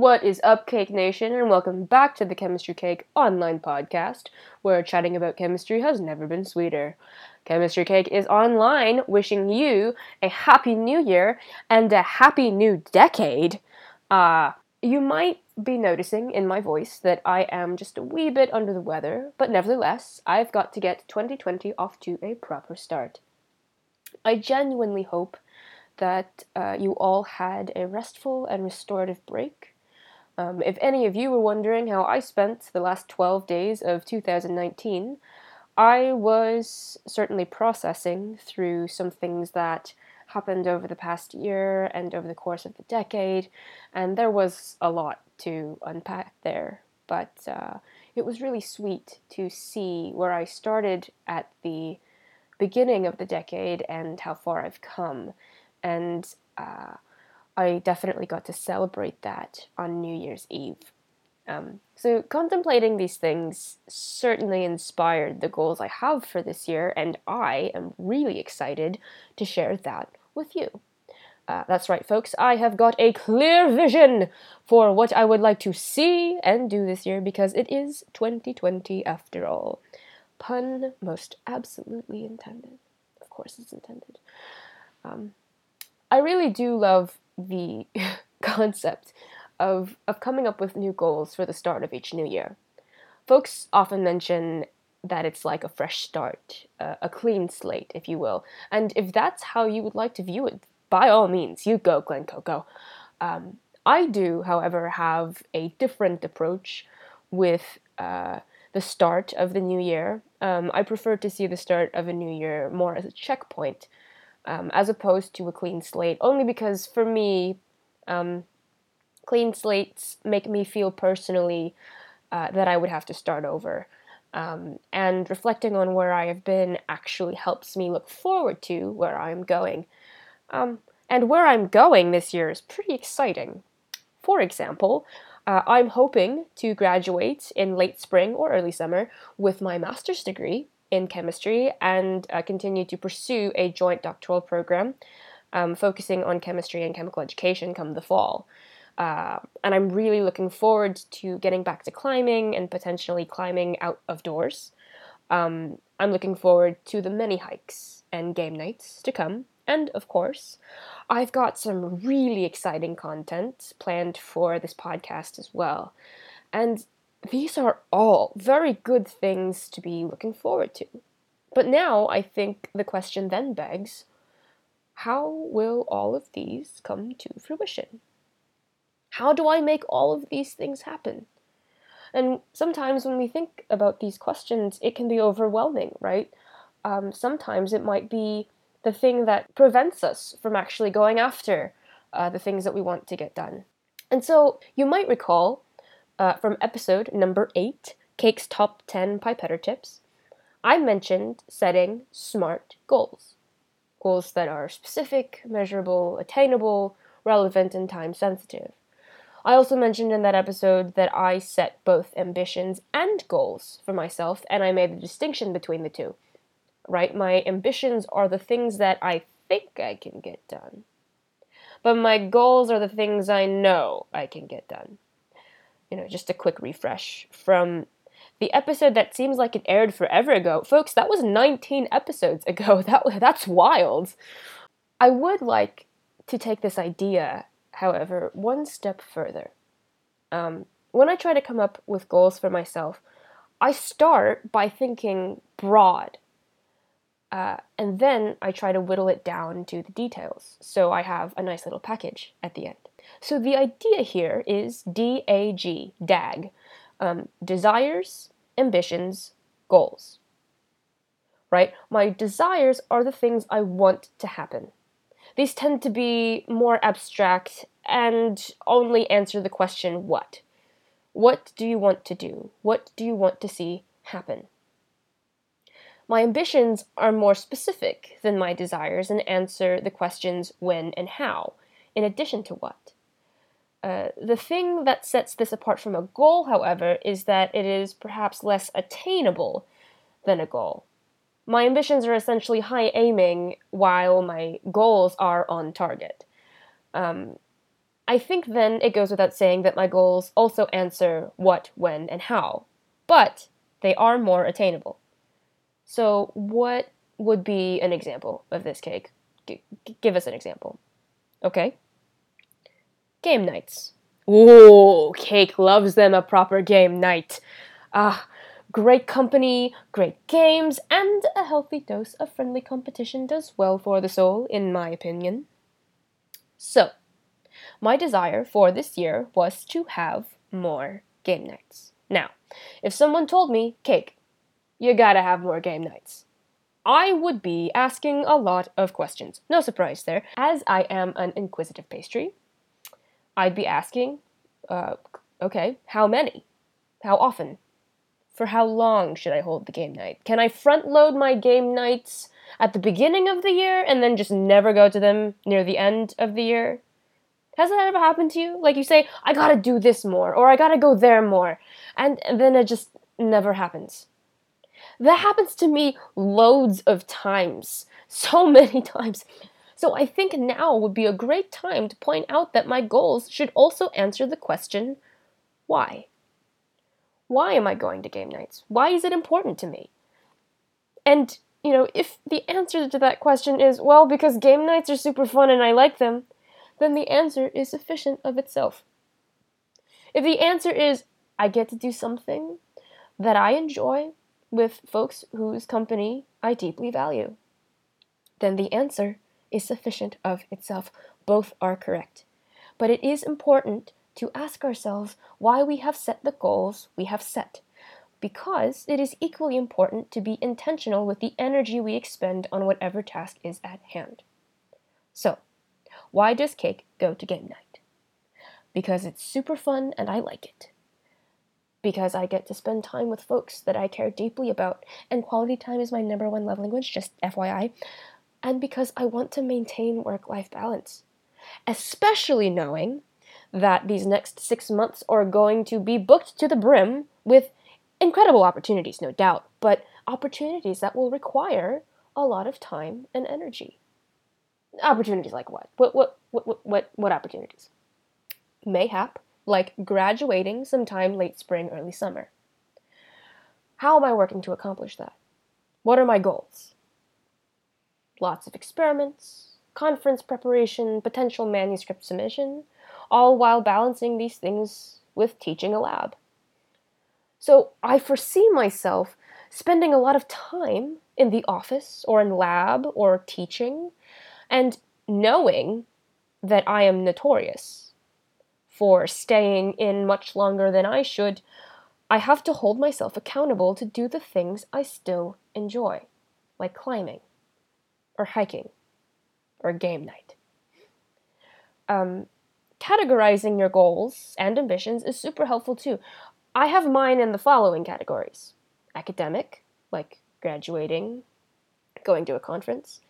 What is up, Cake Nation, and welcome back to the Chemistry Cake Online podcast, where chatting about chemistry has never been sweeter. Chemistry Cake is online, wishing you a happy new year and a happy new decade. You might be noticing in my voice that I am just a wee bit under the weather, but nevertheless, I've got to get 2020 off to a proper start. I genuinely hope that you all had a restful and restorative break. If any of you were wondering how I spent the last 12 days of 2019, I was certainly processing through some things that happened over the past year and over the course of the decade, and there was a lot to unpack there. But it was really sweet to see where I started at the beginning of the decade and how far I've come. And I definitely got to celebrate that on New Year's Eve. So contemplating these things certainly inspired the goals I have for this year, and I am really excited to share that with you. That's right, folks, I have got a clear vision for what I would like to see and do this year, because it is 2020 after all. Pun most absolutely intended. Of course it's intended. I really do love the concept of coming up with new goals for the start of each new year. Folks often mention that it's like a fresh start, a clean slate, if you will. And if that's how you would like to view it, by all means, you go, Glen Coco. I do, however, have a different approach with the start of the new year. I prefer to see the start of a new year more as a checkpoint, as opposed to a clean slate, only because for me, clean slates make me feel personally that I would have to start over. And reflecting on where I have been actually helps me look forward to where I'm going. And where I'm going this year is pretty exciting. For example, I'm hoping to graduate in late spring or early summer with my master's degree in chemistry and continue to pursue a joint doctoral program focusing on chemistry and chemical education come the fall. And I'm really looking forward to getting back to climbing and potentially climbing out of doors. I'm looking forward to the many hikes and game nights to come. And of course, I've got some really exciting content planned for this podcast as well. And these are all very good things to be looking forward to. But now I think the question then begs, how will all of these come to fruition? How do I make all of these things happen? And sometimes when we think about these questions, it can be overwhelming, right? Sometimes it might be the thing that prevents us from actually going after the things that we want to get done. And so you might recall from episode number 8, Cake's Top 10 Pipetter Tips, I mentioned setting SMART goals. Goals that are specific, measurable, attainable, relevant, and time-sensitive. I also mentioned in that episode that I set both ambitions and goals for myself, and I made the distinction between the two. Right? My ambitions are the things that I think I can get done. But my goals are the things I know I can get done. You know, just a quick refresh from the episode that seems like it aired forever ago. Folks, that was 19 episodes ago. That's wild. I would like to take this idea, however, one step further. When I try to come up with goals for myself, I start by thinking broad. And then I try to whittle it down to the details. So I have a nice little package at the end. So the idea here is DAG, desires, ambitions, goals, right? My desires are the things I want to happen. These tend to be more abstract and only answer the question, what? What do you want to do? What do you want to see happen? My ambitions are more specific than my desires and answer the questions when and how, in addition to what. The thing that sets this apart from a goal, however, is that it is perhaps less attainable than a goal. My ambitions are essentially high aiming, while my goals are on target. I think then it goes without saying that my goals also answer what, when, and how, but they are more attainable. So what would be an example of this cake? Give us an example. Okay. Game nights. Ooh, cake loves them a proper game night. Great company, great games, and a healthy dose of friendly competition does well for the soul, in my opinion. So, my desire for this year was to have more game nights. Now, if someone told me, Cake, you gotta have more game nights, I would be asking a lot of questions. No surprise there, as I am an inquisitive pastry. I'd be asking, okay, how many? How often? For how long should I hold the game night? Can I front load my game nights at the beginning of the year and then just never go to them near the end of the year? Has that ever happened to you? Like you say, I gotta do this more, or I gotta go there more, and then it just never happens. That happens to me loads of times, so many times. So I think now would be a great time to point out that my goals should also answer the question, why? Why am I going to game nights? Why is it important to me? And, you know, if the answer to that question is, well, because game nights are super fun and I like them, then the answer is sufficient of itself. If the answer is, I get to do something that I enjoy with folks whose company I deeply value, then the answer is sufficient of itself. Both are correct. But it is important to ask ourselves why we have set the goals we have set, because it is equally important to be intentional with the energy we expend on whatever task is at hand. So, why does Cake go to game night? Because it's super fun and I like it. Because I get to spend time with folks that I care deeply about, and quality time is my number one love language, just FYI, and because I want to maintain work-life balance, especially knowing that these next 6 months are going to be booked to the brim with incredible opportunities, no doubt, but opportunities that will require a lot of time and energy. Opportunities like what? What opportunities? Mayhap, like graduating sometime late spring, early summer. How am I working to accomplish that? What are my goals? Lots of experiments, conference preparation, potential manuscript submission, all while balancing these things with teaching a lab. So I foresee myself spending a lot of time in the office or in lab or teaching, and knowing that I am notorious for staying in much longer than I should, I have to hold myself accountable to do the things I still enjoy, like climbing, or hiking, or game night. Categorizing your goals and ambitions is super helpful too. I have mine in the following categories: academic, like graduating, going to a conference;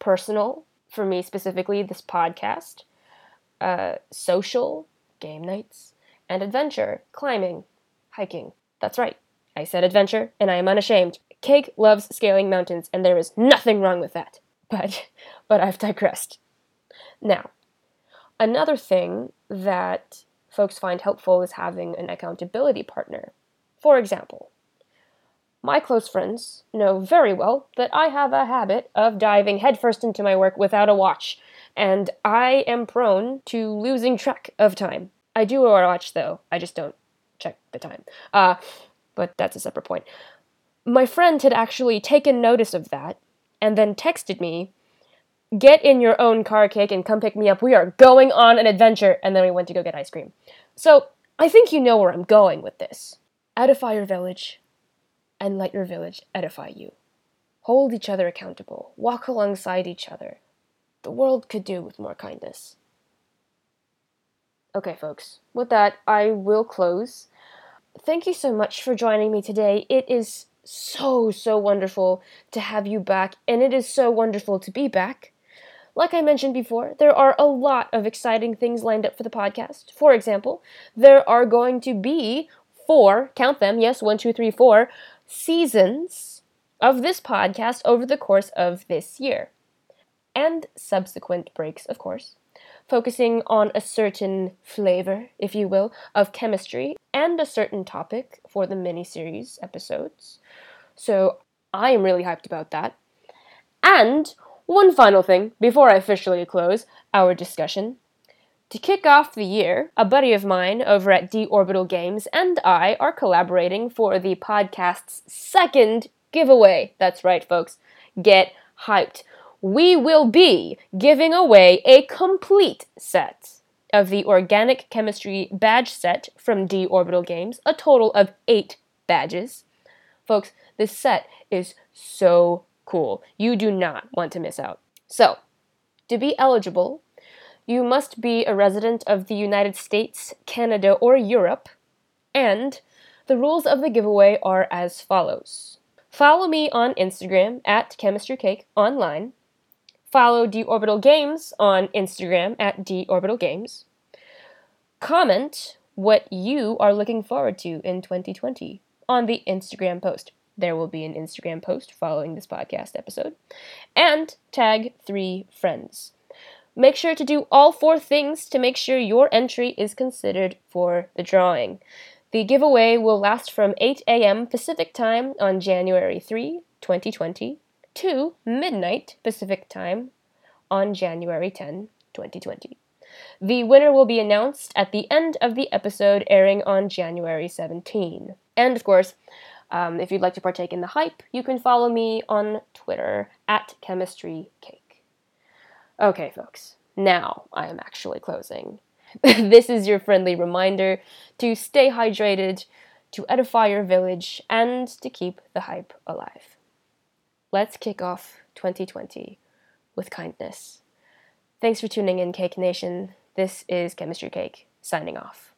personal, for me specifically this podcast; social, game nights; and adventure, climbing, hiking. That's right, I said adventure, and I am unashamed. Cake loves scaling mountains, and there is nothing wrong with that. But I've digressed. Now, another thing that folks find helpful is having an accountability partner. For example, my close friends know very well that I have a habit of diving headfirst into my work without a watch, and I am prone to losing track of time. I do wear a watch, though. I just don't check the time. But that's a separate point. My friend had actually taken notice of that and then texted me, "Get in your own car, Cake, and come pick me up. We are going on an adventure." And then we went to go get ice cream. So I think you know where I'm going with this. Edify your village, and let your village edify you. Hold each other accountable. Walk alongside each other. The world could do with more kindness. Okay, folks. With that, I will close. Thank you so much for joining me today. It is so wonderful to have you back, and it is so wonderful to be back. Like I mentioned before, there are a lot of exciting things lined up for the podcast. For example, there are going to be 4, count them, yes, 4 seasons of this podcast over the course of this year. And subsequent breaks, of course. focusing on a certain flavor, if you will, of chemistry and a certain topic for the mini-series episodes. So I am really hyped about that. And one final thing before I officially close our discussion. To kick off the year, a buddy of mine over at Deorbital Games and I are collaborating for the podcast's second giveaway. That's right, folks. Get hyped. We will be giving away a complete set of the Organic Chemistry badge set from Deorbital Games, a total of 8 badges. Folks, this set is so cool. You do not want to miss out. So, to be eligible, you must be a resident of the United States, Canada, or Europe, and the rules of the giveaway are as follows. Follow me on Instagram at ChemistryCakeOnline. Follow Deorbital Games on Instagram at Deorbital Games. Comment what you are looking forward to in 2020 on the Instagram post. There will be an Instagram post following this podcast episode. And tag 3 friends. Make sure to do all 4 things to make sure your entry is considered for the drawing. The giveaway will last from 8 a.m. Pacific Time on January 3, 2020, to midnight Pacific Time on January 10, 2020. The winner will be announced at the end of the episode airing on January 17. And of course, if you'd like to partake in the hype, you can follow me on Twitter at ChemistryCake. Okay, folks, now I am actually closing. This is your friendly reminder to stay hydrated, to edify your village, and to keep the hype alive. Let's kick off 2020 with kindness. Thanks for tuning in, Cake Nation. This is Chemistry Cake, signing off.